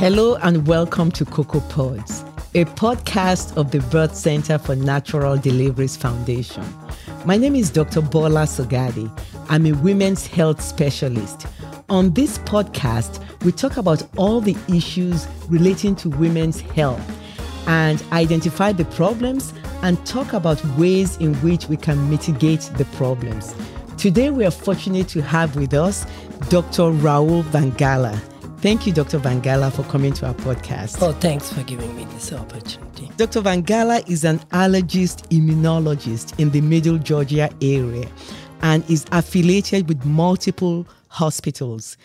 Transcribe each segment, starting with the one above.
Hello and welcome to Coco Pods, a podcast of the Birth Center for Natural Deliveries Foundation. My name is Dr. Bola Sogadi. I'm a women's health specialist. On this podcast, we talk about all the issues relating to women's health and identify the problems and talk about ways in which we can mitigate the problems. Today, we are fortunate to have with us Dr. Raul Vangala. Thank you, Dr. Vangala, for coming to our podcast. Oh, thanks for giving me this opportunity. Dr. Vangala is an allergist immunologist in the Middle Georgia area and is affiliated with multiple hospitals.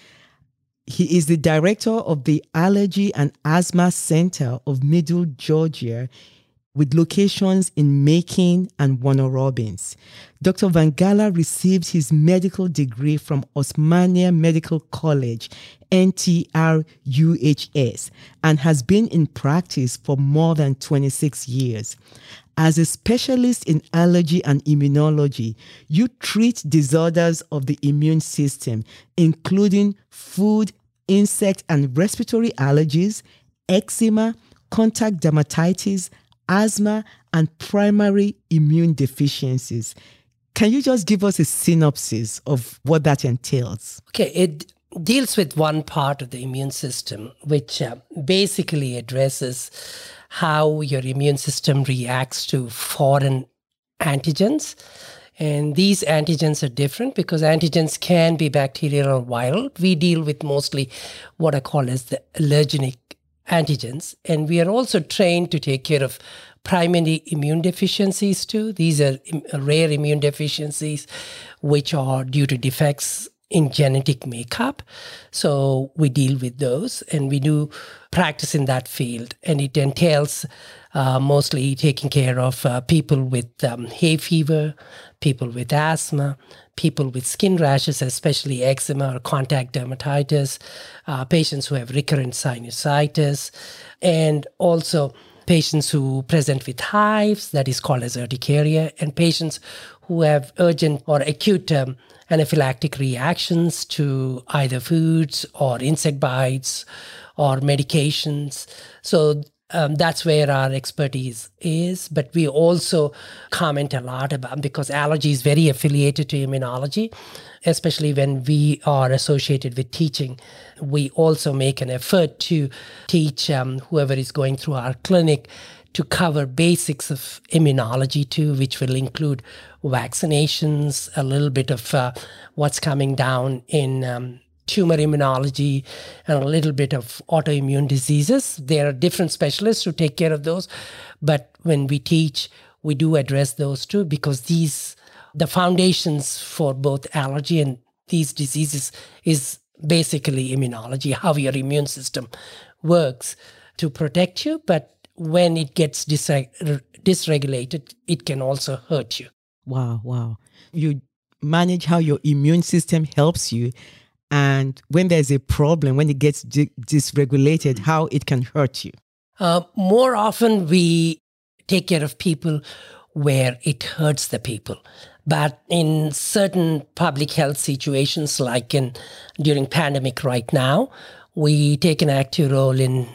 He is the director of the Allergy and Asthma Center of Middle Georgia with locations in Macon and Warner Robins. Dr. Vangala received his medical degree from Osmania Medical College, NTRUHS, and has been in practice for more than 26 years. As a specialist in allergy and immunology, you treat disorders of the immune system, including food, insect, and respiratory allergies, eczema, contact dermatitis, asthma, and primary immune deficiencies. Can you just give us a synopsis of what that entails? Okay, it deals with one part of the immune system, which basically addresses how your immune system reacts to foreign antigens. And these antigens are different because antigens can be bacterial or viral. We deal with mostly what are called as the allergenic antigens. And we are also trained to take care of primary immune deficiencies too. These are rare immune deficiencies, which are due to defects in genetic makeup. So we deal with those and we do practice in that field. And it entails mostly taking care of people with hay fever, people with asthma, people with skin rashes, especially eczema or contact dermatitis, patients who have recurrent sinusitis, and also patients who present with hives, that is called as urticaria, and patients who have urgent or acute anaphylactic reactions to either foods or insect bites or medications. So that's where our expertise is. But we also comment a lot about, because allergy is very affiliated to immunology, especially when we are associated with teaching. We also make an effort to teach whoever is going through our clinic to cover basics of immunology too, which will include vaccinations, a little bit of what's coming down in tumor immunology, and a little bit of autoimmune diseases. There are different specialists who take care of those. But when we teach, we do address those too, because the foundations for both allergy and these diseases is basically immunology, how your immune system works to protect you. But when it gets dysregulated, it can also hurt you. Wow. You manage how your immune system helps you. And when there's a problem, when it gets dysregulated, how it can hurt you? More often, we take care of people where it hurts the people. But in certain public health situations, like during pandemic right now, we take an active role in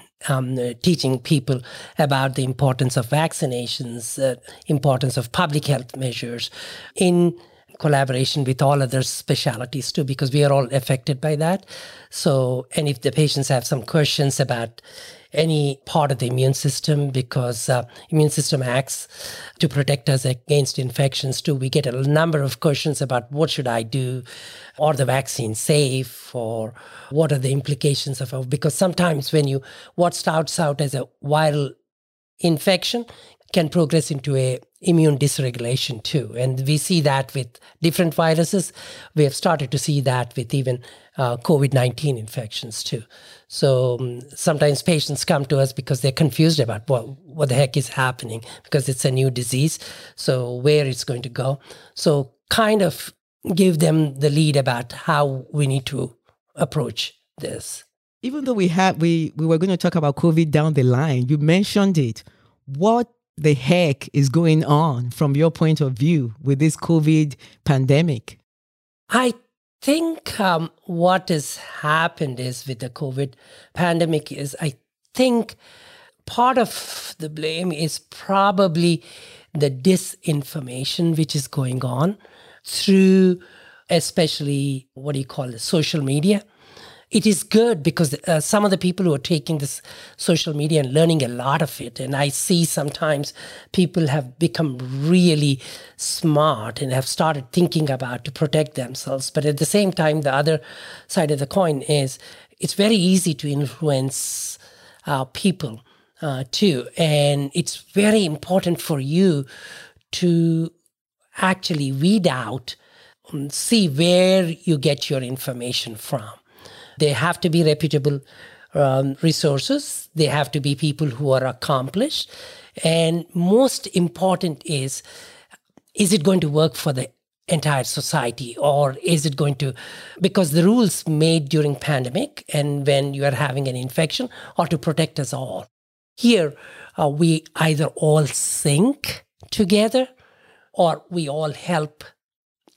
teaching people about the importance of vaccinations, importance of public health measures, in collaboration with all other specialties too, because we are all affected by that. So, and if the patients have some questions about any part of the immune system, because immune system acts to protect us against infections too, we get a number of questions about what should I do, are the vaccines safe, or what are the implications of, because sometimes when you, what starts out as a viral infection can progress into a immune dysregulation too. And we see that with different viruses. We have started to see that with even COVID-19 infections too. So sometimes patients come to us because they're confused about what the heck is happening, because it's a new disease. So where it's going to go. So kind of give them the lead about how we need to approach this. Even though we were going to talk about COVID down the line, you mentioned it. What the heck is going on from your point of view with this COVID pandemic? I think what has happened is with the COVID pandemic is I think part of the blame is probably the disinformation which is going on through especially social media. It is good because some of the people who are taking this social media and learning a lot of it, and I see sometimes people have become really smart and have started thinking about to protect themselves. But at the same time, the other side of the coin is it's very easy to influence people too. And it's very important for you to actually weed out and see where you get your information from. They have to be reputable resources. They have to be people who are accomplished. And most important is it going to work for the entire society, or is it going to, because the rules made during pandemic and when you are having an infection are to protect us all. Here, we either all sink together or we all help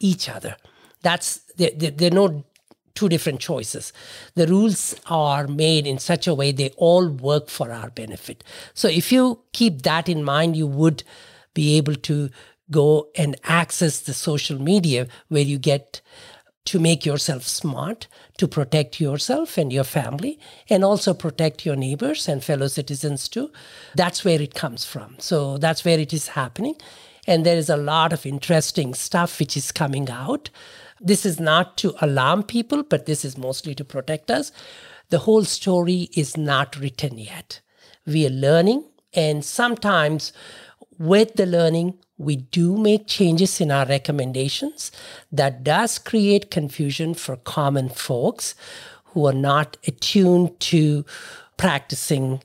each other. That's, there are no two different choices. The rules are made in such a way they all work for our benefit. So if you keep that in mind, you would be able to go and access the social media where you get to make yourself smart, to protect yourself and your family, and also protect your neighbors and fellow citizens too. That's where it comes from. So that's where it is happening. And there is a lot of interesting stuff which is coming out. This is not to alarm people, but this is mostly to protect us. The whole story is not written yet. We are learning, and sometimes with the learning, we do make changes in our recommendations. That does create confusion for common folks who are not attuned to practicing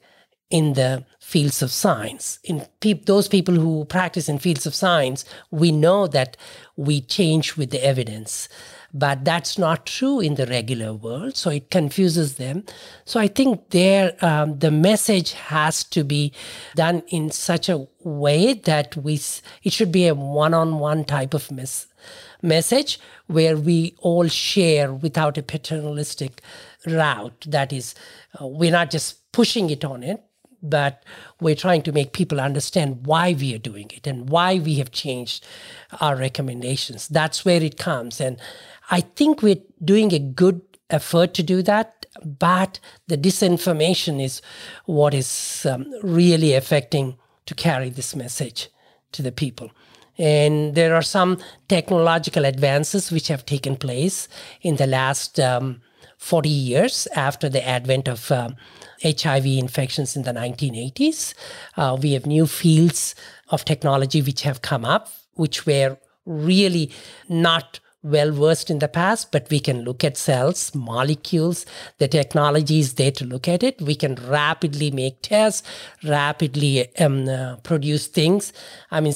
in the fields of science. In those people who practice in fields of science, we know that we change with the evidence, but that's not true in the regular world, so it confuses them. So I think there, the message has to be done in such a way that it should be a one-on-one type of message where we all share without a paternalistic route. That is, we're not just pushing it on it, but we're trying to make people understand why we are doing it and why we have changed our recommendations. That's where it comes. And I think we're doing a good effort to do that, but the disinformation is what is really affecting to carry this message to the people. And there are some technological advances which have taken place in the last 40 years after the advent of HIV infections in the 1980s. We have new fields of technology which have come up, which were really not well-versed in the past, but we can look at cells, molecules, the technology is there to look at it. We can rapidly make tests, rapidly produce things. I mean,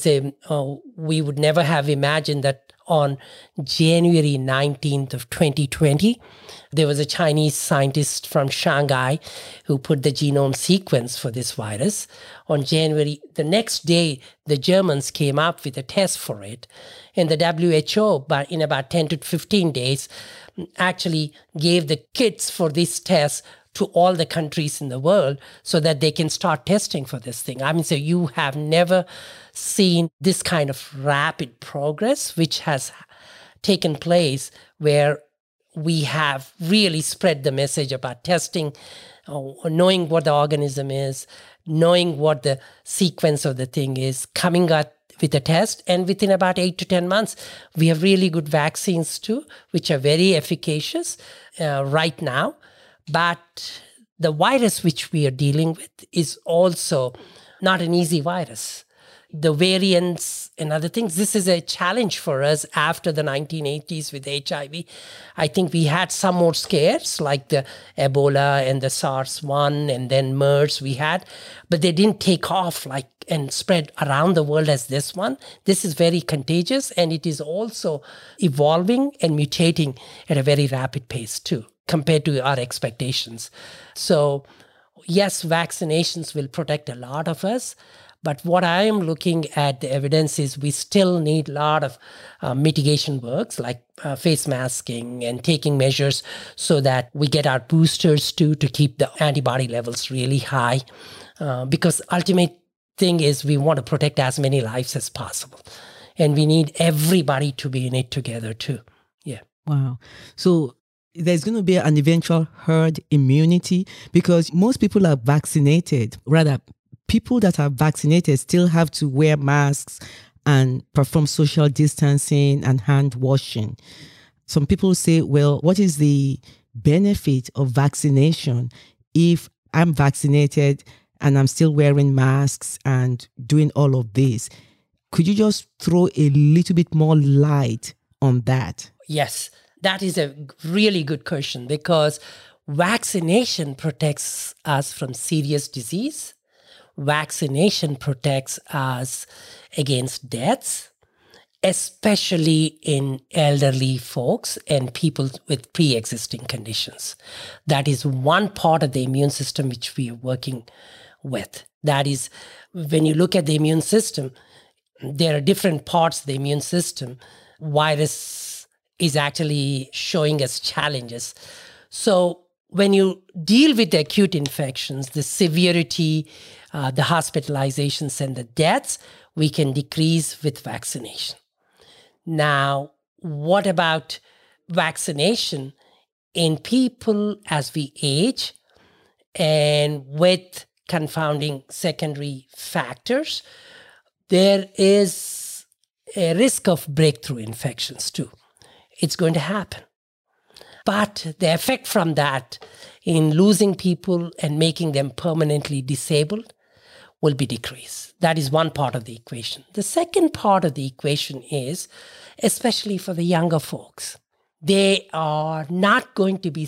we would never have imagined that on January 19th of 2020, there was a Chinese scientist from Shanghai who put the genome sequence for this virus. On January, the next day, the Germans came up with a test for it. And the WHO, but in about 10 to 15 days, actually gave the kits for this test to all the countries in the world so that they can start testing for this thing. I mean, so you have never seen this kind of rapid progress which has taken place where we have really spread the message about testing, knowing what the organism is, knowing what the sequence of the thing is, coming up with a test. And within about 8 to 10 months, we have really good vaccines too, which are very efficacious right now. But the virus which we are dealing with is also not an easy virus. The variants and other things, this is a challenge for us after the 1980s with HIV. I think we had some more scares like the Ebola and the SARS-1 and then MERS we had, but they didn't take off like and spread around the world as this one. This is very contagious and it is also evolving and mutating at a very rapid pace too, compared to our expectations. So yes, vaccinations will protect a lot of us, But what I am looking at the evidence is we still need a lot of mitigation works like face masking and taking measures so that we get our boosters too to keep the antibody levels really high because ultimate thing is we want to protect as many lives as possible. And we need everybody to be in it together too. Yeah. Wow. So there's going to be an eventual herd immunity because most people are vaccinated. Rather, people that are vaccinated still have to wear masks and perform social distancing and hand washing. Some people say, well, what is the benefit of vaccination if I'm vaccinated and I'm still wearing masks and doing all of this? Could you just throw a little bit more light on that? Yes, that is a really good question because vaccination protects us from serious disease. Vaccination protects us against deaths, especially in elderly folks and people with pre-existing conditions. That is one part of the immune system which we are working with. That is, when you look at the immune system, there are different parts of the immune system. Virus is actually showing us challenges. So when you deal with the acute infections, the severity, the hospitalizations and the deaths, we can decrease with vaccination. Now, what about vaccination in people as we age and with confounding secondary factors? There is a risk of breakthrough infections too. It's going to happen. But the effect from that in losing people and making them permanently disabled will be decreased. That is one part of the equation. The second part of the equation is, especially for the younger folks, they are not going to be,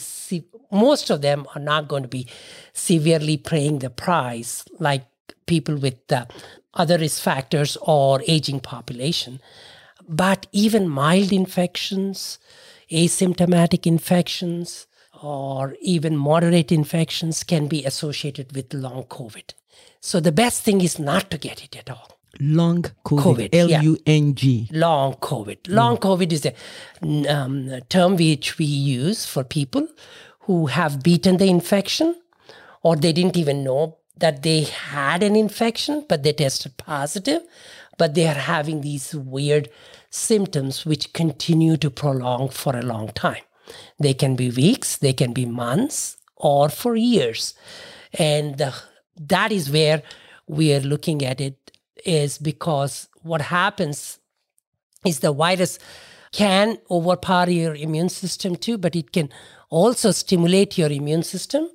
most of them are not going to be severely paying the price like people with other risk factors or aging population. But even mild infections, asymptomatic infections, or even moderate infections can be associated with long COVID. So the best thing is not to get it at all. Long COVID, L-U-N-G. Yeah. Long COVID. Long COVID is a term which we use for people who have beaten the infection or they didn't even know that they had an infection, but they tested positive, but they are having these weird symptoms which continue to prolong for a long time. They can be weeks, they can be months, or for years. And that is where we are looking at it, is because what happens is the virus can overpower your immune system too, but it can also stimulate your immune system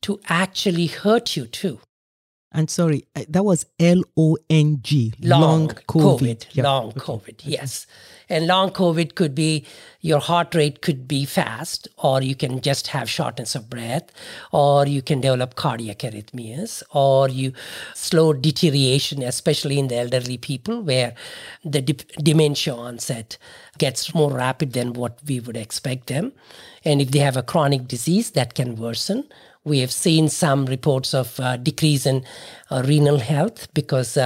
to actually hurt you too. And sorry, that was L-O-N-G, long COVID. Yeah. Long COVID, yes. And long COVID could be, your heart rate could be fast, or you can just have shortness of breath, or you can develop cardiac arrhythmias, or you slow deterioration, especially in the elderly people where the dementia onset gets more rapid than what we would expect them. And if they have a chronic disease, that can worsen. We have seen some reports of decrease in renal health because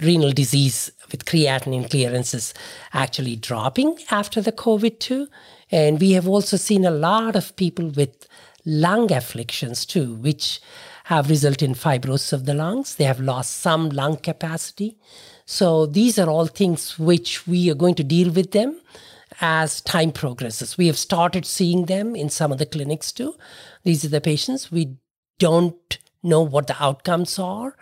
renal disease with creatinine clearance is actually dropping after the COVID too. And we have also seen a lot of people with lung afflictions too, which have resulted in fibrosis of the lungs. They have lost some lung capacity. So these are all things which we are going to deal with them as time progresses. We have started seeing them in some of the clinics too. These are the patients. We don't know what the outcomes are.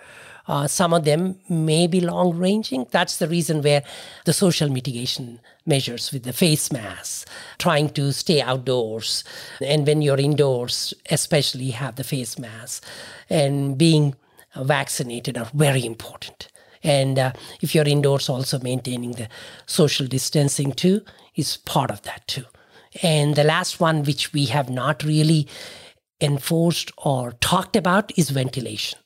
Some of them may be long-ranging. That's the reason where the social mitigation measures with the face masks, trying to stay outdoors, and when you're indoors, especially have the face mask, and being vaccinated are very important. And if you're indoors, also maintaining the social distancing too is part of that too. And the last one, which we have not really enforced or talked about, is ventilation,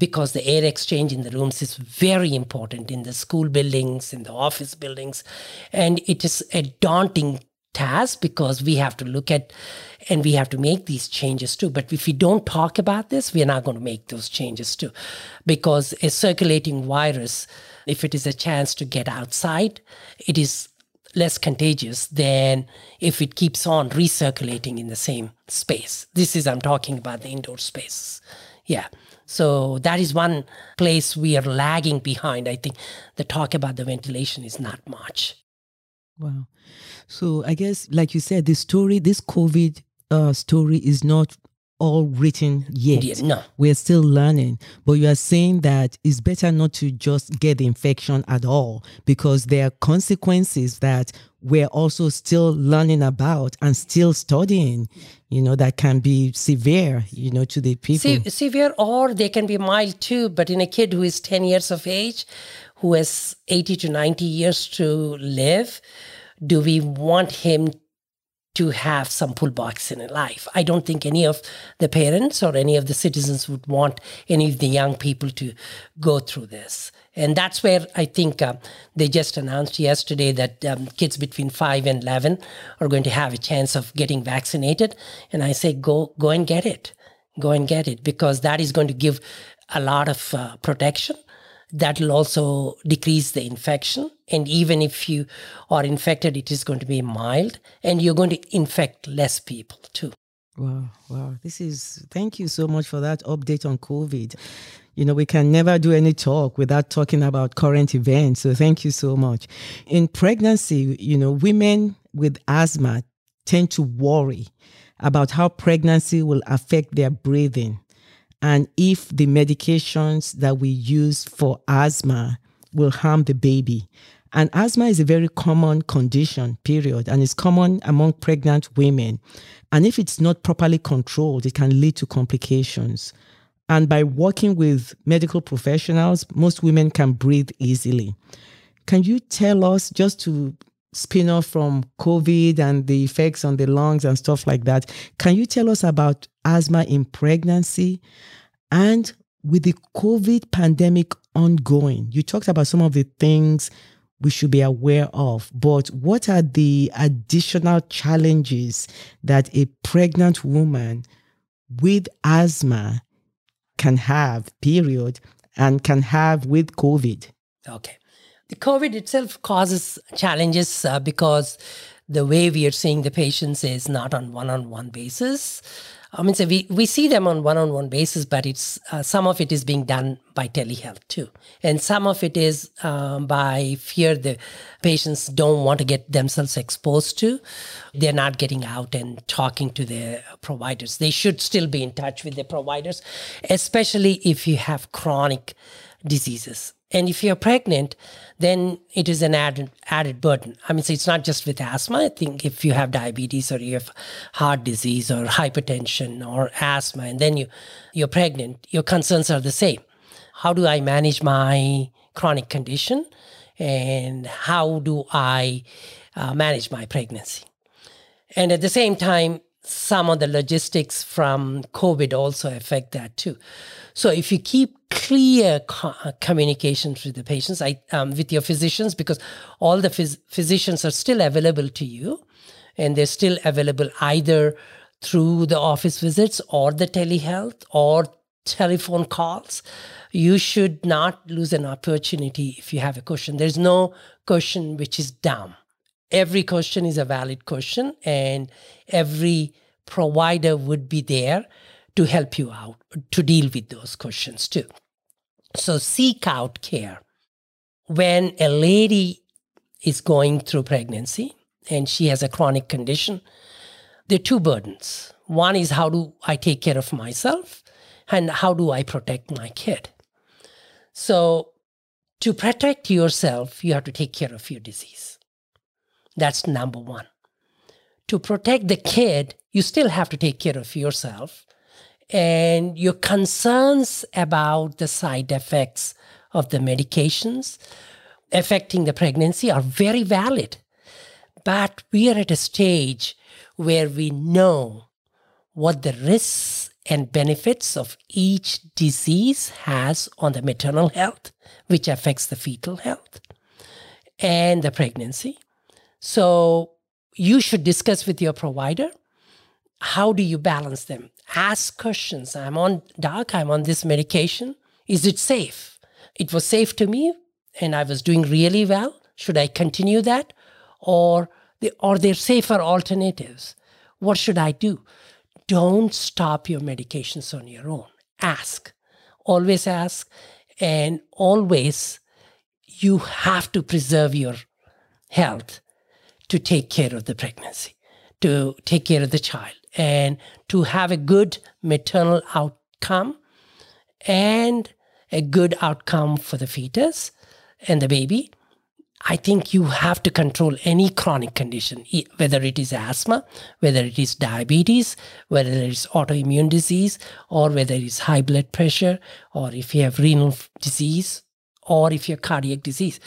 because the air exchange in the rooms is very important in the school buildings, in the office buildings, and it is a daunting task, because we have to look at and we have to make these changes too. But if we don't talk about this, we are not going to make those changes too, because a circulating virus, if it is a chance to get outside, it is less contagious than if it keeps on recirculating in the same space. This is, I'm talking about the indoor space. Yeah. So that is one place we are lagging behind. I think the talk about the ventilation is not much. Wow. So I guess, like you said, this COVID story is not all written yet. Yes, no. We're still learning. But you are saying that it's better not to just get the infection at all, because there are consequences that we're also still learning about and still studying, you know, that can be severe, you know, to the people. Severe, or they can be mild too. But in a kid who is 10 years of age, who has 80 to 90 years to live, do we want him to have some pullbacks in life? I don't think any of the parents or any of the citizens would want any of the young people to go through this. And that's where I think they just announced yesterday that kids between 5 and 11 are going to have a chance of getting vaccinated. And I say, go and get it. Go and get it, because that is going to give a lot of protection. That will also decrease the infection. And even if you are infected, it is going to be mild, and you're going to infect less people too. Wow. Thank you so much for that update on COVID. You know, we can never do any talk without talking about current events. So thank you so much. In pregnancy, you know, women with asthma tend to worry about how pregnancy will affect their breathing, and if the medications that we use for asthma will harm the baby. And asthma is a very common condition, period, and it's common among pregnant women. And if it's not properly controlled, it can lead to complications. And by working with medical professionals, most women can breathe easily. Can you tell us, just to spin off from COVID and the effects on the lungs and stuff like that, can you tell us about asthma in pregnancy? And with the COVID pandemic ongoing, you talked about some of the things we should be aware of, but what are the additional challenges that a pregnant woman with asthma can have, period, and can have with COVID? Okay. The COVID itself causes challenges because the way we are seeing the patients is not on one-on-one basis. I mean, so we see them on one-on-one basis, but it's some of it is being done by telehealth too. And some of it is by fear the patients don't want to get themselves exposed to. They're not getting out and talking to their providers. They should still be in touch with their providers, especially if you have chronic diseases. And if you're pregnant, then it is an added burden. I mean, so it's not just with asthma. I think if you have diabetes or you have heart disease or hypertension or asthma, and then you're pregnant, your concerns are the same. How do I manage my chronic condition? And how do I manage my pregnancy? And at the same time, some of the logistics from COVID also affect that too. So if you keep clear communications with the patients, with your physicians, because all the physicians are still available to you, and they're still available either through the office visits or the telehealth or telephone calls. You should not lose an opportunity if you have a question. There's no question which is dumb. Every question is a valid question, and every provider would be there to help you out, to deal with those questions too. So seek out care. When a lady is going through pregnancy and she has a chronic condition, there are two burdens. One is, how do I take care of myself, and how do I protect my kid? So to protect yourself, you have to take care of your disease. That's number one. To protect the kid, you still have to take care of yourself, and your concerns about the side effects of the medications affecting the pregnancy are very valid. But we are at a stage where we know what the risks and benefits of each disease has on the maternal health, which affects the fetal health and the pregnancy. So you should discuss with your provider. How do you balance them? Ask questions. I'm on doc, I'm on this medication. Is it safe? It was safe to me and I was doing really well. Should I continue that? Or are there safer alternatives? What should I do? Don't stop your medications on your own. Ask. Always ask. And always, you have to preserve your health to take care of the pregnancy, to take care of the child, and to have a good maternal outcome and a good outcome for the fetus and the baby. I think you have to control any chronic condition, whether it is asthma, whether it is diabetes, whether it is autoimmune disease, or whether it is high blood pressure, or if you have renal disease, or if you have cardiac disease.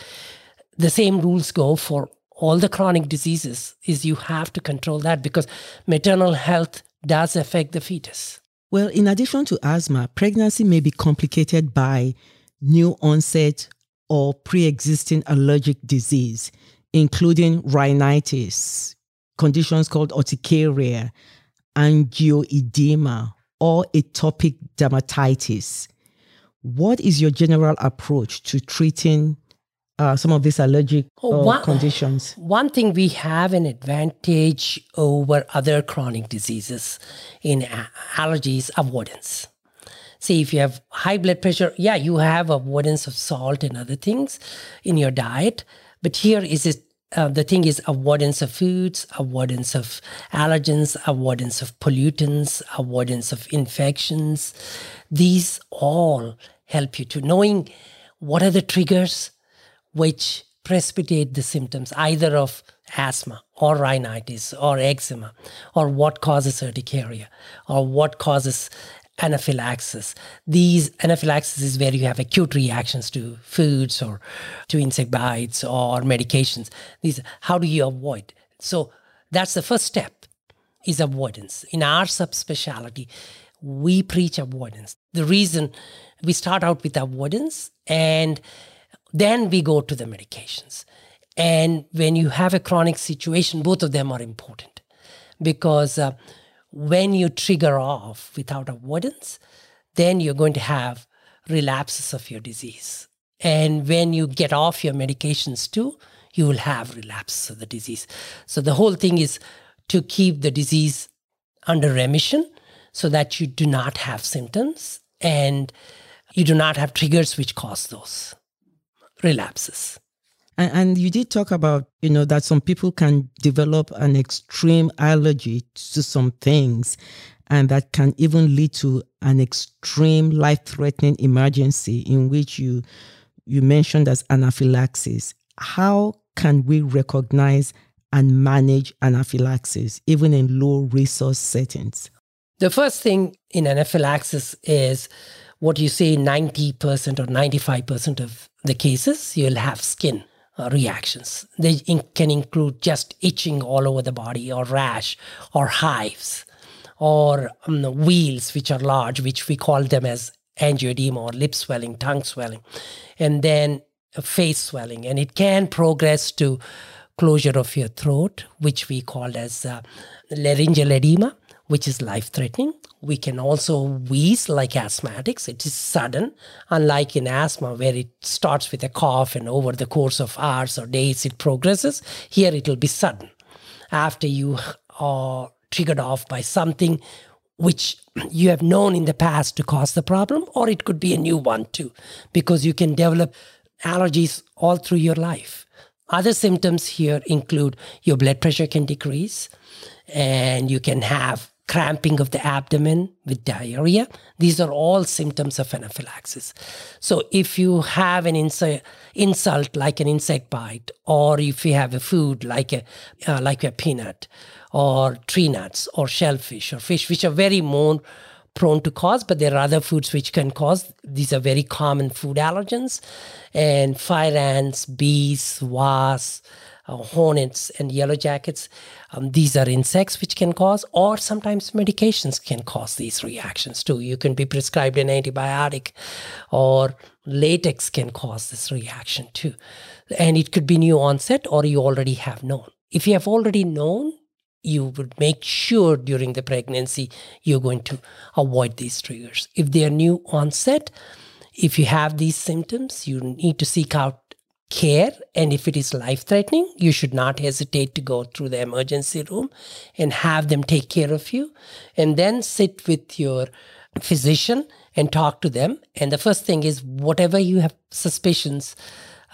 The same rules go for all the chronic diseases, is you have to control that because maternal health does affect the fetus. Well, in addition to asthma, pregnancy may be complicated by new onset or pre-existing allergic disease, including rhinitis, conditions called urticaria, angioedema, or atopic dermatitis. What is your general approach to treating some of these allergic conditions? One thing, we have an advantage over other chronic diseases in allergies, avoidance. See, if you have high blood pressure, yeah, you have avoidance of salt and other things in your diet. But here is it, the thing is avoidance of foods, avoidance of allergens, avoidance of pollutants, avoidance of infections. These all help you to knowing what are the triggers which precipitate the symptoms, either of asthma or rhinitis or eczema, or what causes urticaria, or what causes anaphylaxis. These anaphylaxis is where you have acute reactions to foods or to insect bites or medications. These, how do you avoid? So that's the first step, is avoidance. In our subspecialty, we preach avoidance. The reason we start out with avoidance and then we go to the medications. And when you have a chronic situation, both of them are important because when you trigger off without avoidance, then you're going to have relapses of your disease. And when you get off your medications too, you will have relapses of the disease. So the whole thing is to keep the disease under remission so that you do not have symptoms and you do not have triggers which cause those relapses. And you did talk about, you know, that some people can develop an extreme allergy to some things, and that can even lead to an extreme life-threatening emergency in which you mentioned as anaphylaxis. How can we recognize and manage anaphylaxis, even in low-resource settings? The first thing in anaphylaxis is what you say 90% or 95% of the cases, you'll have skin reactions. They can include just itching all over the body, or rash, or hives, or wheals, which are large, which we call them as angioedema, or lip swelling, tongue swelling, and then face swelling. And it can progress to closure of your throat, which we call as laryngeal edema, which is life-threatening. We can also wheeze like asthmatics. It is sudden, unlike in asthma where it starts with a cough and over the course of hours or days it progresses. Here it will be sudden after you are triggered off by something which you have known in the past to cause the problem, or it could be a new one too, because you can develop allergies all through your life. Other symptoms here include your blood pressure can decrease and you can have cramping of the abdomen with diarrhea. These are all symptoms of anaphylaxis. So if you have an insult like an insect bite, or if you have a food like a peanut or tree nuts or shellfish or fish, which are very more prone to cause, but there are other foods which can cause. These are very common food allergens, and fire ants, bees, wasps, hornets and yellow jackets. These are insects which can cause, or sometimes medications can cause these reactions too. You can be prescribed an antibiotic, or latex can cause this reaction too. And it could be new onset, or you already have known. If you have already known, you would make sure during the pregnancy you're going to avoid these triggers. If they are new onset, if you have these symptoms, you need to seek out care. And if it is life-threatening, you should not hesitate to go through the emergency room and have them take care of you. And then sit with your physician and talk to them. And the first thing is, whatever you have suspicions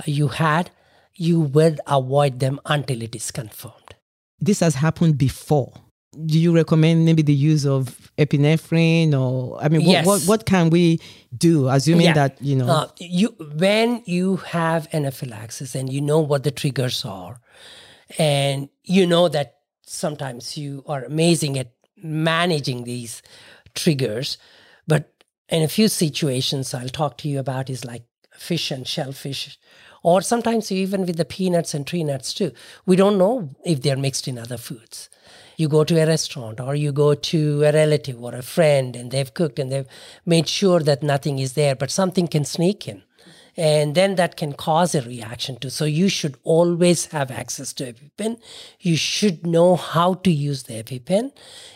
you had, you will avoid them until it is confirmed. This has happened before. Do you recommend maybe the use of epinephrine or, I mean, yes. What can we do? Assuming that, you know. When you have anaphylaxis and you know what the triggers are, and you know that sometimes you are amazing at managing these triggers, but in a few situations I'll talk to you about is like fish and shellfish, or sometimes even with the peanuts and tree nuts too. We don't know if they're mixed in other foods. You go to a restaurant or you go to a relative or a friend and they've cooked and they've made sure that nothing is there, but something can sneak in. And then that can cause a reaction too. So you should always have access to EpiPen. You should know how to use the EpiPen.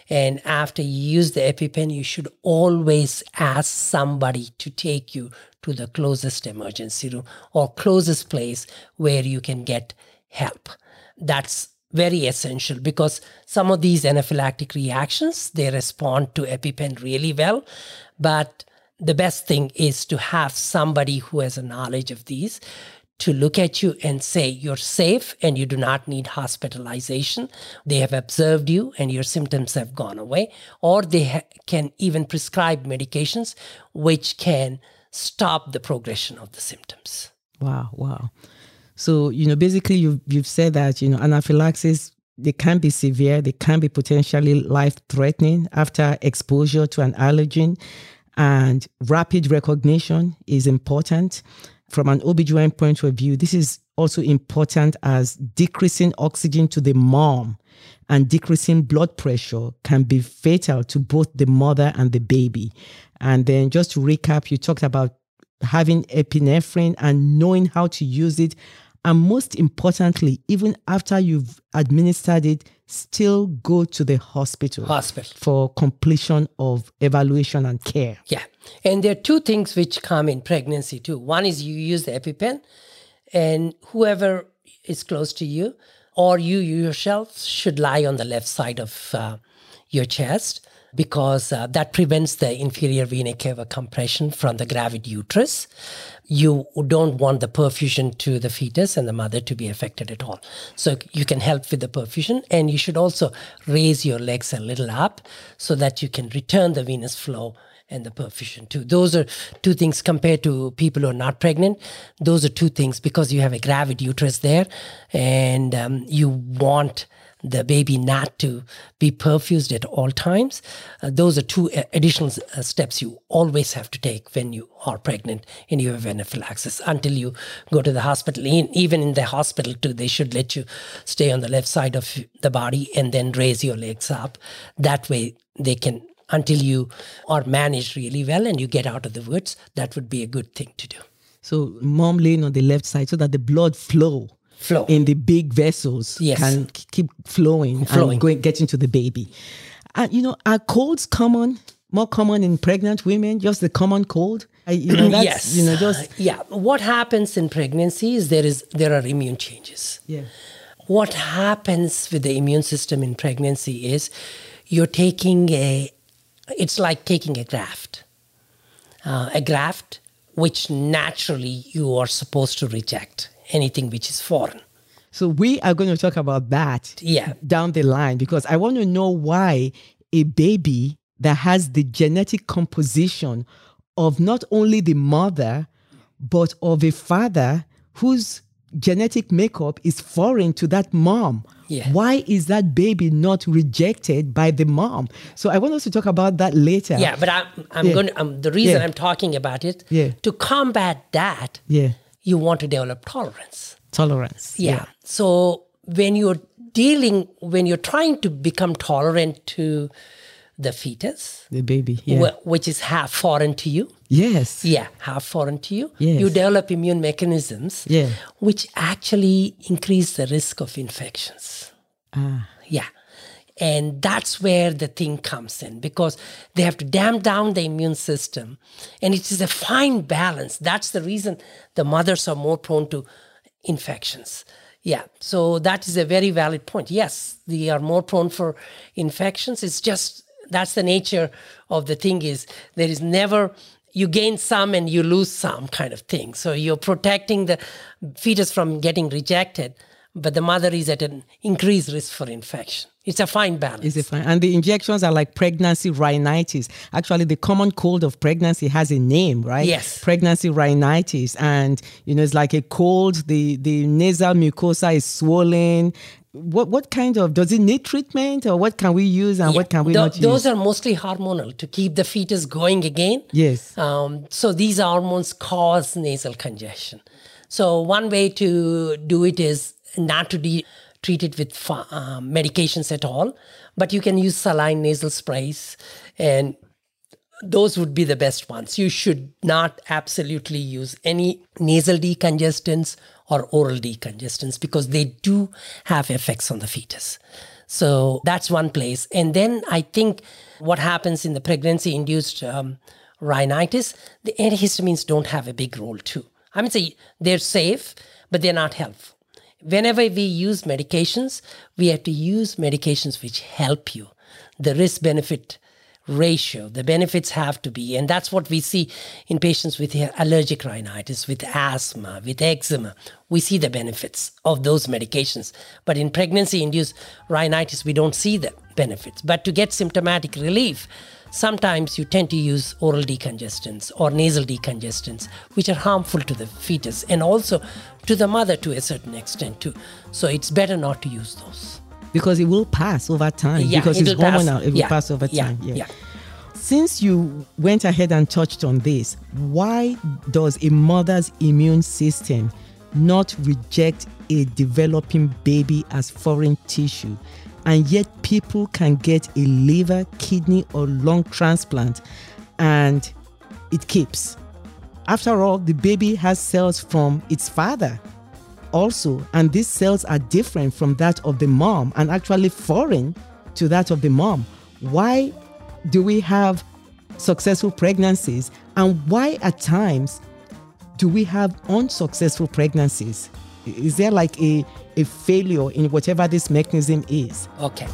And after you use the EpiPen, you should always ask somebody to take you to the closest emergency room or closest place where you can get help. That's very essential, because some of these anaphylactic reactions, they respond to EpiPen really well, but the best thing is to have somebody who has a knowledge of these to look at you and say, you're safe and you do not need hospitalization. They have observed you and your symptoms have gone away, or they can even prescribe medications which can stop the progression of the symptoms. Wow, wow. So, you know, basically you've said that, you know, anaphylaxis, they can be severe, they can be potentially life-threatening after exposure to an allergen. And rapid recognition is important. From an OBGYN point of view, this is also important as decreasing oxygen to the mom and decreasing blood pressure can be fatal to both the mother and the baby. And then just to recap, you talked about having epinephrine and knowing how to use it. And most importantly, even after you've administered it, still go to the hospital for completion of evaluation and care. Yeah. And there are two things which come in pregnancy too. One is you use the EpiPen and whoever is close to you or you yourself should lie on the left side of your chest, because that prevents the inferior vena cava compression from the gravid uterus. You don't want the perfusion to the fetus and the mother to be affected at all. So you can help with the perfusion, and you should also raise your legs a little up so that you can return the venous flow and the perfusion too. Those are two things compared to people who are not pregnant. Those are two things, because you have a gravid uterus there and you want the baby not to be perfused at all times. Those are two additional steps you always have to take when you are pregnant and you have anaphylaxis until you go to the hospital. Even in the hospital too, they should let you stay on the left side of the body and then raise your legs up. That way they can, until you are managed really well and you get out of the woods, that would be a good thing to do. So mom laying on the left side so that the blood flow in the big vessels can keep flowing. And getting to the baby. And, you know, are colds common, more common in pregnant women, just the common cold? What happens in pregnancy is there are immune changes. Yeah. What happens with the immune system in pregnancy is it's like taking a graft which naturally you are supposed to reject. Anything which is foreign. So we are going to talk about that down the line, because I want to know why a baby that has the genetic composition of not only the mother, but of a father whose genetic makeup is foreign to that mom. Yeah. Why is that baby not rejected by the mom? So I want us to talk about that later. Yeah, but the reason I'm talking about it, to combat that, you want to develop tolerance. Yeah. So when you're trying to become tolerant to the fetus. The baby, which is half foreign to you. Yes. Yeah, half foreign to you. Yes. You develop immune mechanisms which actually increase the risk of infections. Yeah. And that's where the thing comes in, because they have to damp down the immune system. And it is a fine balance. That's the reason the mothers are more prone to infections. Yeah, so that is a very valid point. Yes, they are more prone for infections. It's just, that's the nature of the thing is, there is never, you gain some and you lose some kind of thing. So you're protecting the fetus from getting rejected, but the mother is at an increased risk for infection. It's a fine balance. It's a fine, and the injections are like pregnancy rhinitis. Actually, the common cold of pregnancy has a name, right? Yes. Pregnancy rhinitis. And, you know, it's like a cold. The nasal mucosa is swollen. What kind of, does it need treatment, or what can we use and what can we not use? Those are mostly hormonal to keep the fetus going again. Yes. So these hormones cause nasal congestion. So one way to do it is not to treat it with medications at all, but you can use saline nasal sprays, and those would be the best ones. You should not absolutely use any nasal decongestants or oral decongestants, because they do have effects on the fetus. So that's one place. And then I think what happens in the pregnancy-induced rhinitis, the antihistamines don't have a big role too. I mean, say they're safe, but they're not helpful. Whenever we use medications, we have to use medications which help you. The risk-benefit ratio, the benefits have to be, and that's what we see in patients with allergic rhinitis, with asthma, with eczema. We see the benefits of those medications. But in pregnancy-induced rhinitis, we don't see the benefits. But to get symptomatic relief, sometimes you tend to use oral decongestants or nasal decongestants, which are harmful to the fetus and also to the mother to a certain extent too. So it's better not to use those. Because it will pass over time. Yeah, because it's hormonal. It will pass over time. Yeah. Since you went ahead and touched on this, why does a mother's immune system not reject a developing baby as foreign tissue? And yet people can get a liver, kidney, or lung transplant, and it keeps. After all, the baby has cells from its father also, and these cells are different from that of the mom and actually foreign to that of the mom. Why do we have successful pregnancies, and why at times do we have unsuccessful pregnancies? Is there like a failure in whatever this mechanism is? Okay.